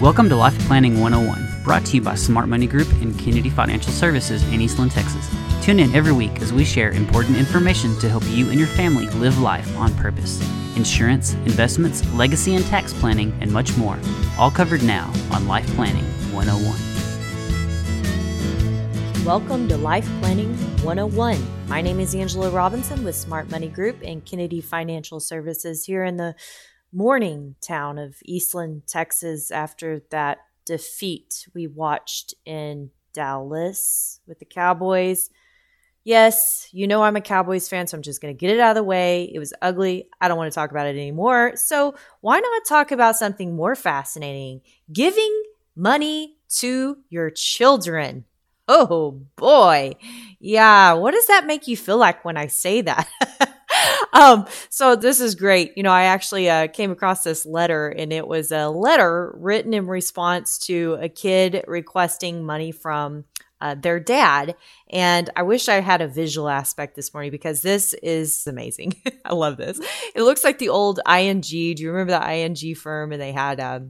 Welcome to Life Planning 101, brought to you by Smart Money Group and Kennedy Financial Services in Eastland, Texas. Tune in every week as we share important information to help you and your family live life on purpose. Insurance, investments, legacy and tax planning, and much more. All covered now on Life Planning 101. Welcome to Life Planning 101. My name is Angela Robinson with Smart Money Group and Kennedy Financial Services here in the morning town of Eastland, Texas, after that defeat we watched in Dallas with the Cowboys. Yes, you know I'm a Cowboys fan, so I'm just going to get it out of the way. It was ugly. I don't want to talk about it anymore. So why not talk about something more fascinating? Giving money to your children. Oh boy. Yeah. What does that make you feel like when I say that? So this is great. You know, I actually came across this letter, and it was a letter written in response to a kid requesting money from their dad. And I wish I had a visual aspect this morning because this is amazing. I love this. It looks like the old ING. Do you remember the ING firm? And they had a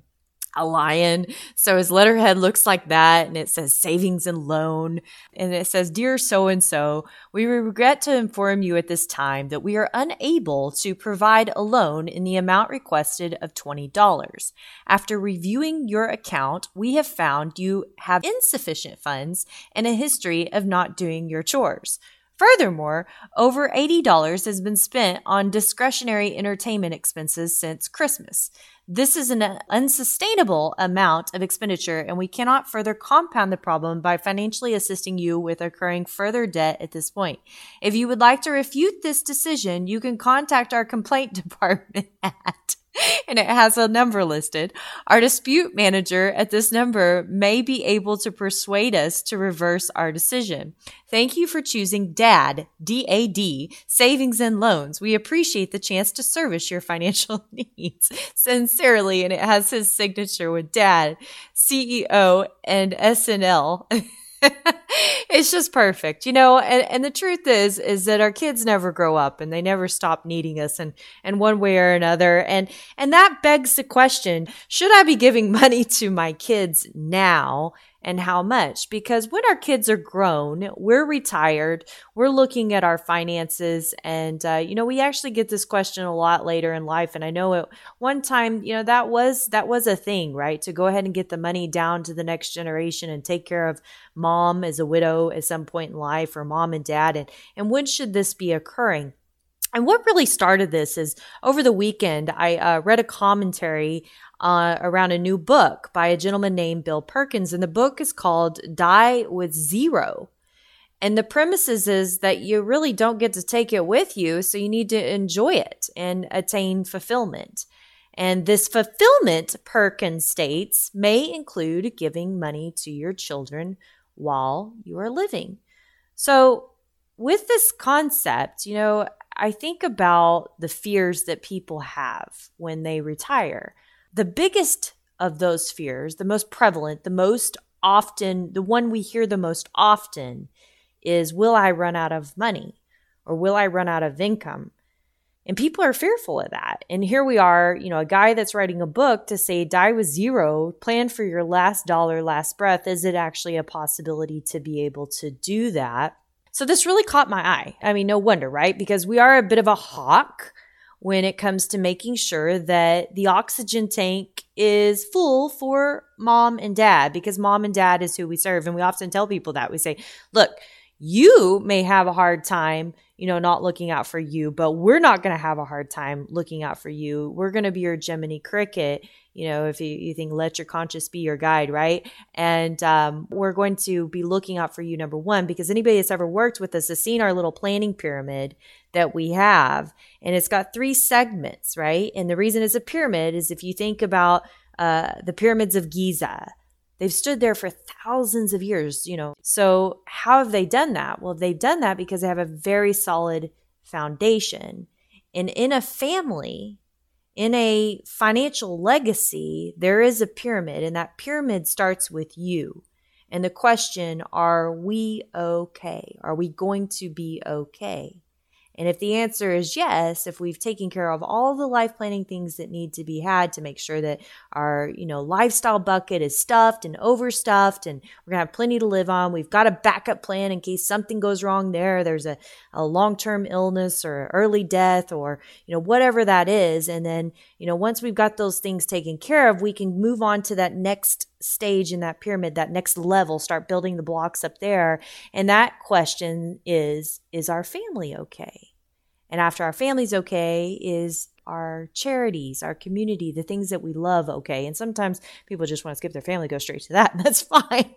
lion. So his letterhead looks like that. And it says savings and loan. And it says, dear so-and-so, we regret to inform you at this time that we are unable to provide a loan in the amount requested of $20. After reviewing your account, we have found you have insufficient funds and a history of not doing your chores. Furthermore, over $80 has been spent on discretionary entertainment expenses since Christmas. This is an unsustainable amount of expenditure, and we cannot further compound the problem by financially assisting you with incurring further debt at this point. If you would like to refute this decision, you can contact our complaint department at... and it has a number listed. Our dispute manager at this number may be able to persuade us to reverse our decision. Thank you for choosing DAD, D-A-D, Savings and Loans. We appreciate the chance to service your financial needs. Sincerely, and it has his signature with DAD, CEO, and SNL. It's just perfect, you know, and the truth is that our kids never grow up and they never stop needing us in one way or another. And that begs the question, should I be giving money to my kids now? And how much? Because when our kids are grown, we're retired, we're looking at our finances, and, you know, we actually get this question a lot later in life. And I know at one time, you know, that was a thing, right? To go ahead and get the money down to the next generation and take care of mom as a widow at some point in life, or mom and dad. And when should this be occurring? And what really started this is over the weekend, I read a commentary around a new book by a gentleman named Bill Perkins. And the book is called Die With Zero. And the premise is that you really don't get to take it with you. So you need to enjoy it and attain fulfillment. And this fulfillment, Perkins states, may include giving money to your children while you are living. So with this concept, you know, I think about the fears that people have when they retire. The biggest of those fears, the most prevalent, the most often, the one we hear the most often is, will I run out of money, or will I run out of income? And people are fearful of that. And here we are, you know, a guy that's writing a book to say, die with zero, plan for your last dollar, last breath. Is it actually a possibility to be able to do that? So this really caught my eye. I mean, no wonder, right? Because we are a bit of a hawk when it comes to making sure that the oxygen tank is full for mom and dad, because mom and dad is who we serve. And we often tell people that. We say, look, you may have a hard time, you know, not looking out for you, but we're not going to have a hard time looking out for you. We're going to be your Gemini cricket. You know, if you think, let your conscience be your guide, right? And we're going to be looking out for you, number one, because anybody that's ever worked with us has seen our little planning pyramid that we have. And it's got three segments, right? And the reason it's a pyramid is if you think about the pyramids of Giza, they've stood there for thousands of years, you know. So how have they done that? Well, they've done that because they have a very solid foundation. And in a family, in a financial legacy, there is a pyramid, and that pyramid starts with you. And the question, are we okay? Are we going to be okay? And if the answer is yes, if we've taken care of all the life planning things that need to be had to make sure that our, lifestyle bucket is stuffed and overstuffed and we're going to have plenty to live on, we've got a backup plan in case something goes wrong there, there's a long-term illness or early death or, whatever that is. And then, once we've got those things taken care of, we can move on to that next stage in that pyramid, that next level, start building the blocks up there. And that question is our family okay? And after our family's okay, is our charities, our community, the things that we love okay? And sometimes people just want to skip their family, go straight to that. And that's fine.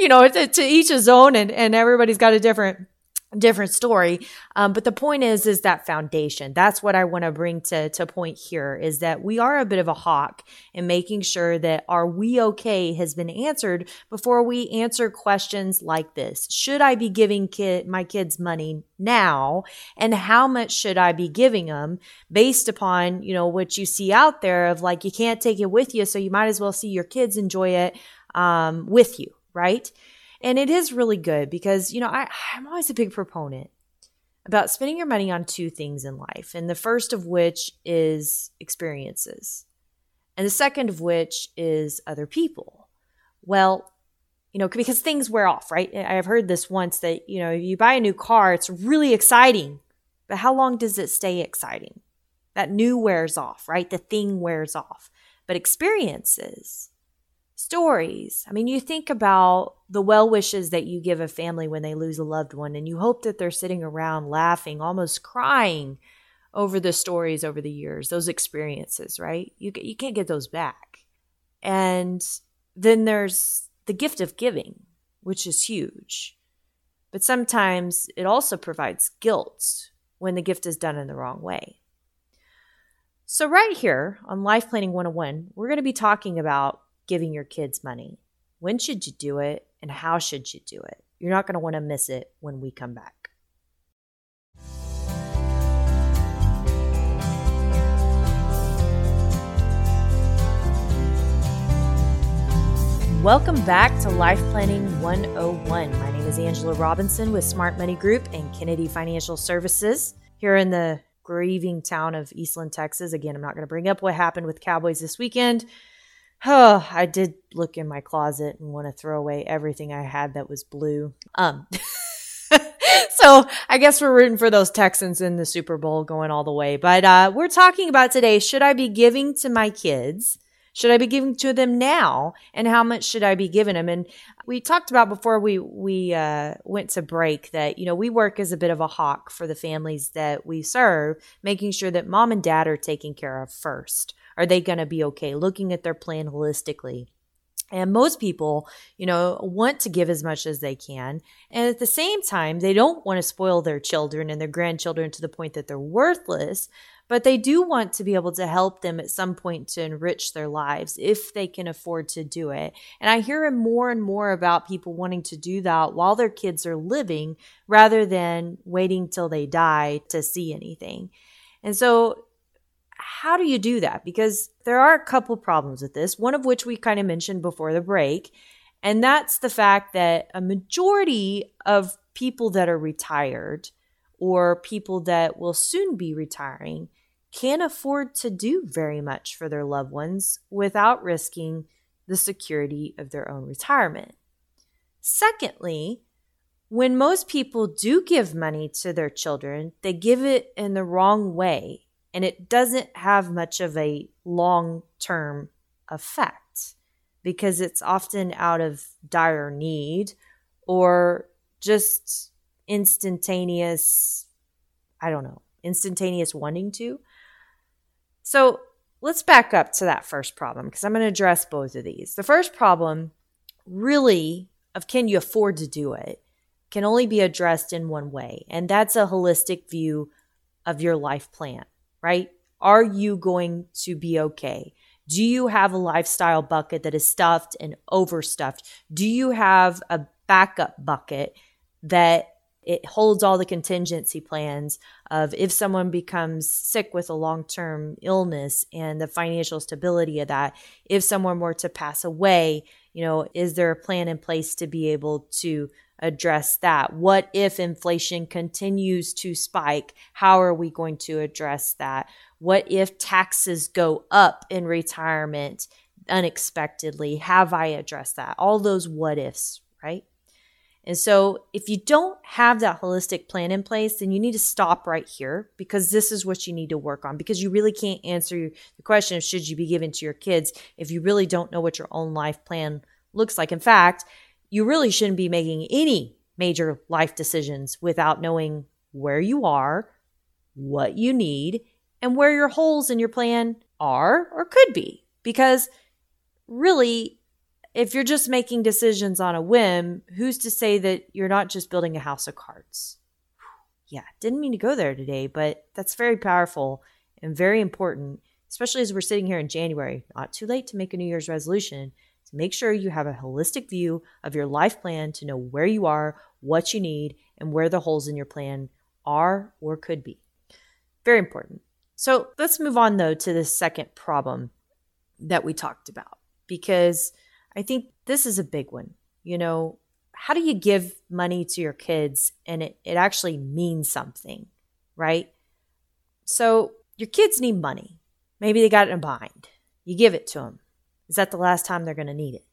To each his own, and everybody's got a different story. But the point is that foundation. That's what I want to bring to point here is that we are a bit of a hawk in making sure that are we okay has been answered before we answer questions like this. Should I be giving my kids money now? And how much should I be giving them based upon, what you see out there of like, you can't take it with you. So you might as well see your kids enjoy it, with you, right? And it is really good because, I'm always a big proponent about spending your money on two things in life. And the first of which is experiences. And the second of which is other people. Well, because things wear off, right? I've heard this once that, you buy a new car, it's really exciting. But how long does it stay exciting? That new wears off, right? The thing wears off. But experiences, stories. You think about the well wishes that you give a family when they lose a loved one, and you hope that they're sitting around laughing, almost crying over the stories over the years, those experiences, right? You can't get those back. And then there's the gift of giving, which is huge. But sometimes it also provides guilt when the gift is done in the wrong way. So right here on Life Planning 101, we're going to be talking about giving your kids money. When should you do it and how should you do it? You're not going to want to miss it when we come back. Welcome back to Life Planning 101. My name is Angela Robinson with Smart Money Group and Kennedy Financial Services here in the grieving town of Eastland, Texas. Again, I'm not going to bring up what happened with Cowboys this weekend. Oh, I did look in my closet and want to throw away everything I had that was blue. So I guess we're rooting for those Texans in the Super Bowl going all the way. But we're talking about today, should I be giving to my kids? Should I be giving to them now? And how much should I be giving them? And we talked about before we went to break that, we work as a bit of a hawk for the families that we serve, making sure that mom and dad are taken care of first. Are they going to be okay? Looking at their plan holistically. And most people, want to give as much as they can. And at the same time, they don't want to spoil their children and their grandchildren to the point that they're worthless, but they do want to be able to help them at some point to enrich their lives if they can afford to do it. And I hear more and more about people wanting to do that while their kids are living rather than waiting till they die to see anything. And so how do you do that? Because there are a couple problems with this, one of which we kind of mentioned before the break, and that's the fact that a majority of people that are retired or people that will soon be retiring can't afford to do very much for their loved ones without risking the security of their own retirement. Secondly, when most people do give money to their children, they give it in the wrong way. And it doesn't have much of a long-term effect because it's often out of dire need or just instantaneous wanting to. So let's back up to that first problem because I'm going to address both of these. The first problem really of can you afford to do it can only be addressed in one way, and that's a holistic view of your life plan. Right? Are you going to be okay? Do you have a lifestyle bucket that is stuffed and overstuffed? Do you have a backup bucket that it holds all the contingency plans of if someone becomes sick with a long-term illness and the financial stability of that? If someone were to pass away, is there a plan in place to be able to address that? What if inflation continues to spike? How are we going to address that? What if taxes go up in retirement unexpectedly? Have I addressed that? All those what ifs, right? And so if you don't have that holistic plan in place, then you need to stop right here, because this is what you need to work on, because you really can't answer the question of should you be giving to your kids if you really don't know what your own life plan looks like. In fact, you really shouldn't be making any major life decisions without knowing where you are, what you need, and where your holes in your plan are or could be. Because really, if you're just making decisions on a whim, who's to say that you're not just building a house of cards? Yeah, didn't mean to go there today, but that's very powerful and very important, especially as we're sitting here in January. Not too late to make a New Year's resolution. To make sure you have a holistic view of your life plan to know where you are, what you need, and where the holes in your plan are or could be. Very important. So let's move on, though, to the second problem that we talked about, because I think this is a big one. You know, how do you give money to your kids and it actually means something, right? So your kids need money. Maybe they got it in a bind. You give it to them. Is that the last time they're going to need it?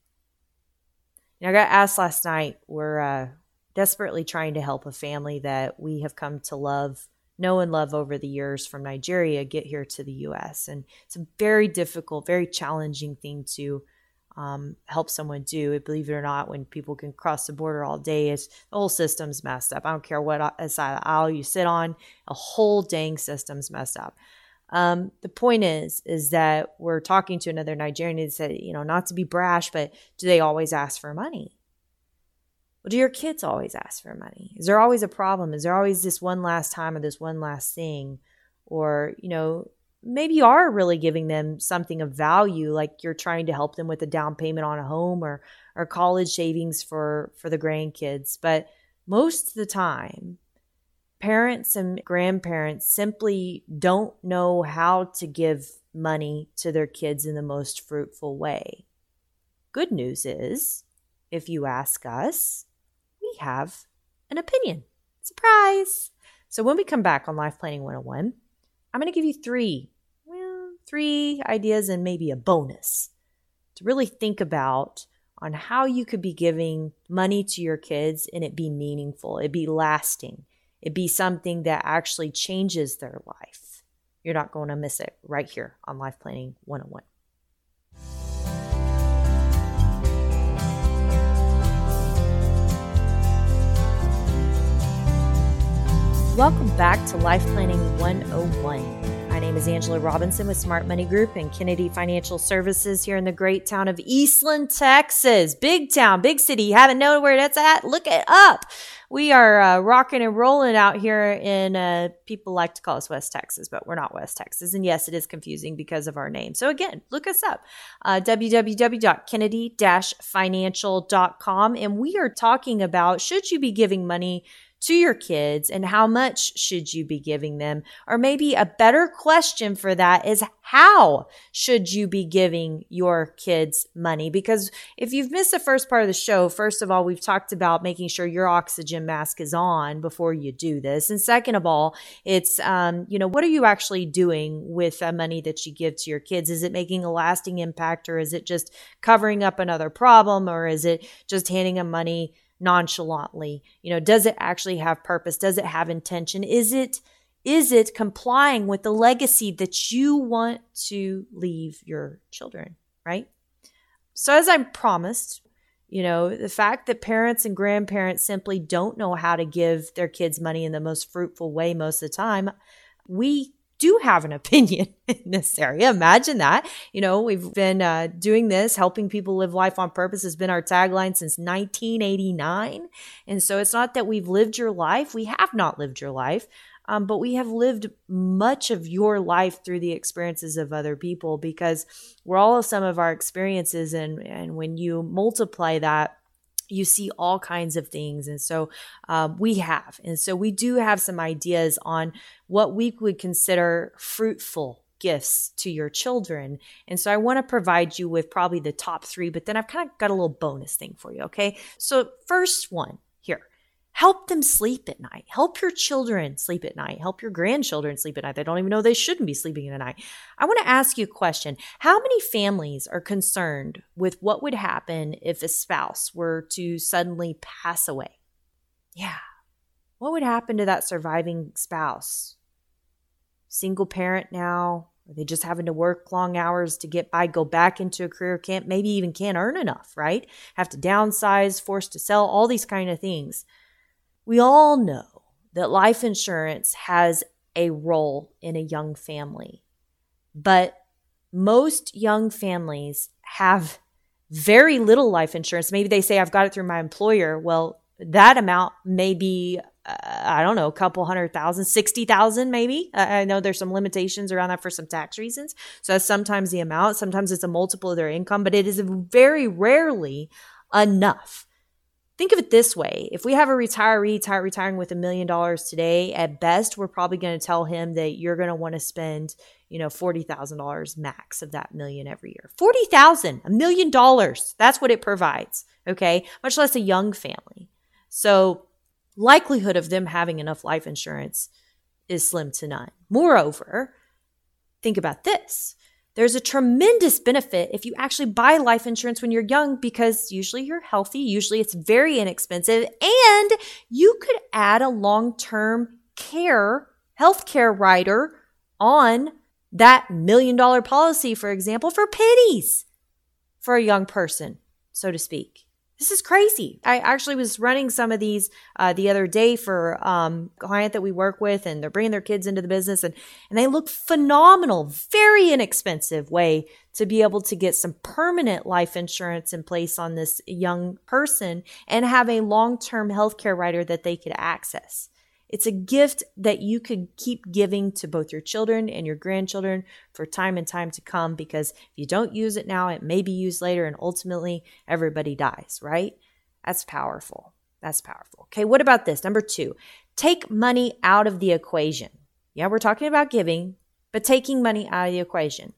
You know, I got asked last night, we're desperately trying to help a family that we have come to love, know and love over the years from Nigeria, get here to the U.S. And it's a very difficult, very challenging thing to help someone do. Believe it or not, when people can cross the border all day, the whole system's messed up. I don't care what side of the aisle you sit on, a whole dang system's messed up. The point is that we're talking to another Nigerian who said, you know, not to be brash, but do they always ask for money? Well, do your kids always ask for money? Is there always a problem? Is there always this one last time or this one last thing? Or, you know, maybe you are really giving them something of value, like you're trying to help them with a down payment on a home or college savings for the grandkids. But most of the time, parents and grandparents simply don't know how to give money to their kids in the most fruitful way. Good news is, if you ask us, we have an opinion. Surprise! So when we come back on Life Planning 101, I'm going to give you three ideas and maybe a bonus to really think about on how you could be giving money to your kids and it be meaningful, it be lasting, it be something that actually changes their life. You're not going to miss it right here on Life Planning 101. Welcome back to Life Planning 101. My name is Angela Robinson with Smart Money Group and Kennedy Financial Services here in the great town of Eastland, Texas. Big town, big city. You haven't known where that's at? Look it up. We are rocking and rolling out here in, people like to call us West Texas, but we're not West Texas. And yes, it is confusing because of our name. So again, look us up, www.kennedy-financial.com. And we are talking about, should you be giving money to your kids and how much should you be giving them? Or maybe a better question for that is, how should you be giving your kids money? Because if you've missed the first part of the show, first of all, we've talked about making sure your oxygen mask is on before you do this. And second of all, it's, you know, what are you actually doing with the money that you give to your kids? Is it making a lasting impact, or is it just covering up another problem, or is it just handing them money nonchalantly? You know, does it actually have purpose? Does it have intention? Is it complying with the legacy that you want to leave your children, right? So as I promised, you know, the fact that parents and grandparents simply don't know how to give their kids money in the most fruitful way most of the time, we do have an opinion in this area. Imagine that. You know, we've been doing this, helping people live life on purpose has been our tagline since 1989. And so it's not that we've lived your life. We have not lived your life, but we have lived much of your life through the experiences of other people, because we're all of some of our experiences. And when you multiply that, you see all kinds of things. And so we have. And so we do have some ideas on what we would consider fruitful gifts to your children. And so I want to provide you with probably the top three, but then I've kind of got a little bonus thing for you, okay? So first one here, Help them sleep at night. Help your children sleep at night. Help your grandchildren sleep at night. They don't even know they shouldn't be sleeping at night. I want to ask you a question. How many families are concerned with what would happen if a spouse were to suddenly pass away? Yeah. What would happen to that surviving spouse? Single parent now? Are they just having to work long hours to get by, go back into a career, maybe even can't earn enough, right? Have to downsize, forced to sell, all these kind of things. We all know that life insurance has a role in a young family, but most young families have very little life insurance. Maybe they say, I've got it through my employer. Well, that amount may be I don't know, a couple hundred thousand, 60,000 maybe. I know there's some limitations around that for some tax reasons. So that's sometimes the amount. Sometimes it's a multiple of their income, but it is very rarely enough. Think of it this way. If we have a retiree retiring with $1 million today, at best, we're probably going to tell him that you're going to want to spend, $40,000 max of that million every year. $40,000, $1 million. That's what it provides. Okay. Much less a young family. So likelihood of them having enough life insurance is slim to none. Moreover, think about this. There's a tremendous benefit if you actually buy life insurance when you're young because usually you're healthy, usually it's very inexpensive, and you could add a long-term care, healthcare rider on that $1 million policy, for example, for pennies for a young person, so to speak. This is crazy. I actually was running some of these the other day for a client that we work with, and they're bringing their kids into the business, and they look phenomenal, very inexpensive way to be able to get some permanent life insurance in place on this young person and have a long-term healthcare rider that they could access. It's a gift that you could keep giving to both your children and your grandchildren for time and time to come, because if you don't use it now, it may be used later, and ultimately everybody dies, right? That's powerful. That's powerful. Okay, what about this? Number 2, take money out of the equation. Yeah, we're talking about giving, but taking money out of the equation.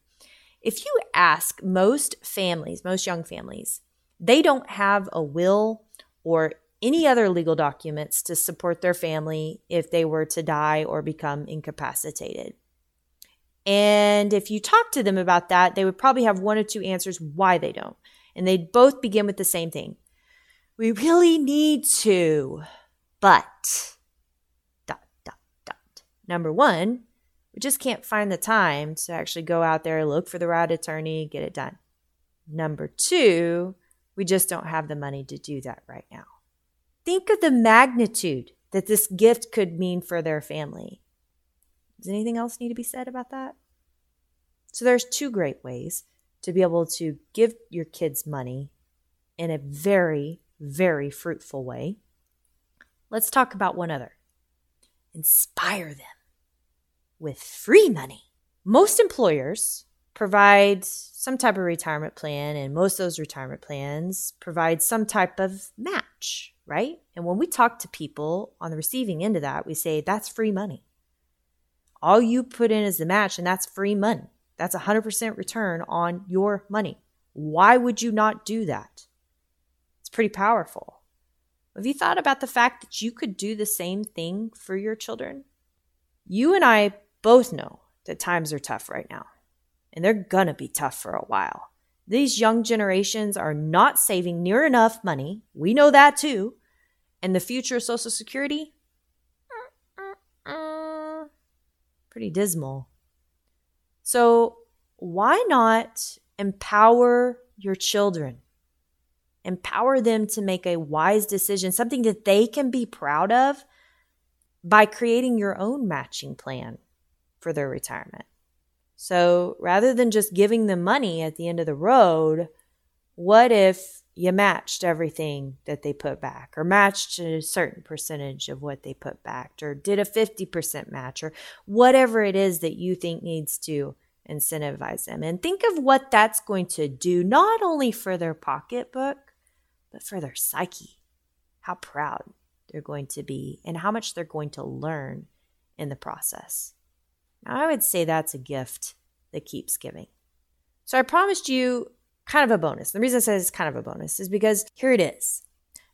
If you ask most families, most young families, they don't have a will or any other legal documents to support their family if they were to die or become incapacitated. And if you talk to them about that, they would probably have one or two answers why they don't. And they'd both begin with the same thing. We really need to, but ... Number 1, we just can't find the time to actually go out there, look for the right attorney, get it done. Number 2, we just don't have the money to do that right now. Think of the magnitude that this gift could mean for their family. Does anything else need to be said about that? So there's 2 great ways to be able to give your kids money in a very, very fruitful way. Let's talk about one other. Inspire them with free money. Most employers provide some type of retirement plan, and most of those retirement plans provide some type of match. Right? And when we talk to people on the receiving end of that, we say, that's free money. All you put in is the match, and that's free money. That's 100% return on your money. Why would you not do that? It's pretty powerful. Have you thought about the fact that you could do the same thing for your children? You and I both know that times are tough right now, and they're going to be tough for a while. These young generations are not saving near enough money. We know that too. And the future of Social Security? Pretty dismal. So why not empower your children? Empower them to make a wise decision, something that they can be proud of, by creating your own matching plan for their retirement. So rather than just giving them money at the end of the road, what if you matched everything that they put back, or matched a certain percentage of what they put back, or did a 50% match, or whatever it is that you think needs to incentivize them? And think of what that's going to do, not only for their pocketbook, but for their psyche, how proud they're going to be and how much they're going to learn in the process. I would say that's a gift that keeps giving. So I promised you kind of a bonus. The reason I said it's kind of a bonus is because here it is.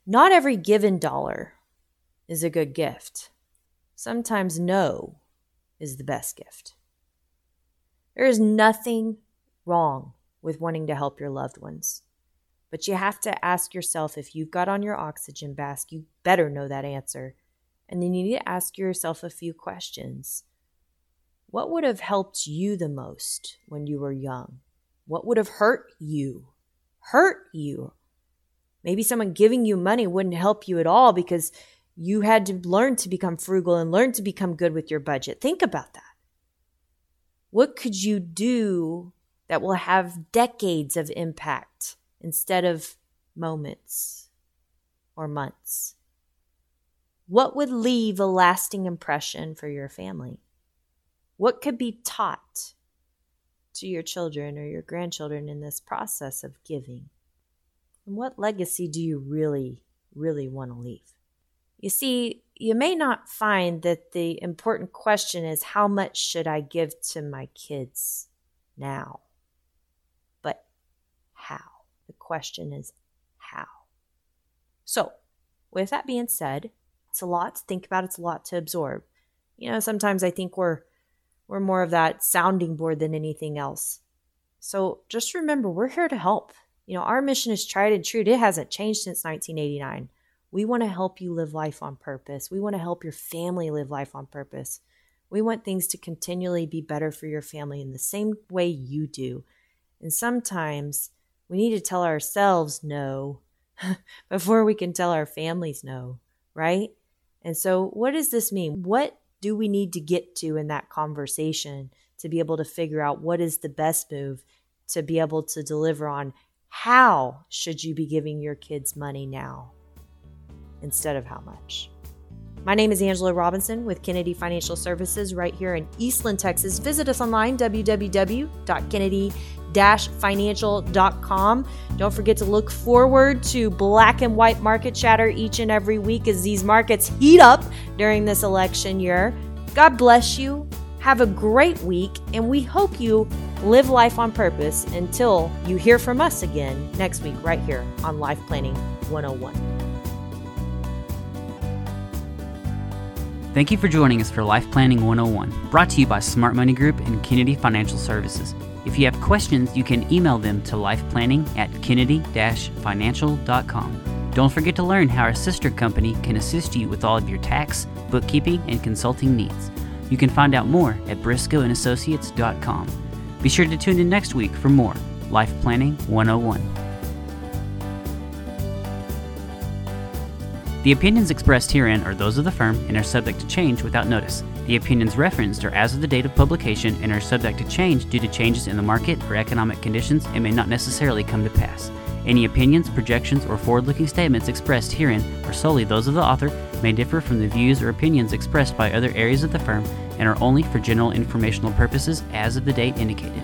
Not every given dollar is a good gift. Sometimes no is the best gift. There is nothing wrong with wanting to help your loved ones, but you have to ask yourself, if you've got on your oxygen mask, you better know that answer. And then you need to ask yourself a few questions. What would have helped you the most when you were young? What would have hurt you? Maybe someone giving you money wouldn't help you at all because you had to learn to become frugal and learn to become good with your budget. Think about that. What could you do that will have decades of impact instead of moments or months? What would leave a lasting impression for your family? What could be taught to your children or your grandchildren in this process of giving? And what legacy do you really, really want to leave? You see, you may not find that the important question is, how much should I give to my kids now? But how? The question is how. So with that being said, it's a lot to think about. It's a lot to absorb. You know, sometimes I think we're more of that sounding board than anything else. So just remember, we're here to help. You know, our mission is tried and true. It hasn't changed since 1989. We want to help you live life on purpose. We want to help your family live life on purpose. We want things to continually be better for your family in the same way you do. And sometimes we need to tell ourselves no before we can tell our families no, right? And so what does this mean? What do we need to get to in that conversation to be able to figure out what is the best move to be able to deliver on how should you be giving your kids money now instead of how much? My name is Angela Robinson with Kennedy Financial Services right here in Eastland, Texas. Visit us online, www.kennedy-financial.com. Don't forget to look forward to black and white market chatter each and every week as these markets heat up during this election year. God bless you. Have a great week, and we hope you live life on purpose until you hear from us again next week right here on Life Planning 101. Thank you for joining us for Life Planning 101, brought to you by Smart Money Group and Kennedy Financial Services. If you have questions, you can email them to lifeplanning@kennedy-financial.com. Don't forget to learn how our sister company can assist you with all of your tax, bookkeeping, and consulting needs. You can find out more at briscoeandassociates.com. Be sure to tune in next week for more Life Planning 101. The opinions expressed herein are those of the firm and are subject to change without notice. The opinions referenced are as of the date of publication and are subject to change due to changes in the market or economic conditions and may not necessarily come to pass. Any opinions, projections, or forward-looking statements expressed herein are solely those of the author, may differ from the views or opinions expressed by other areas of the firm, and are only for general informational purposes as of the date indicated.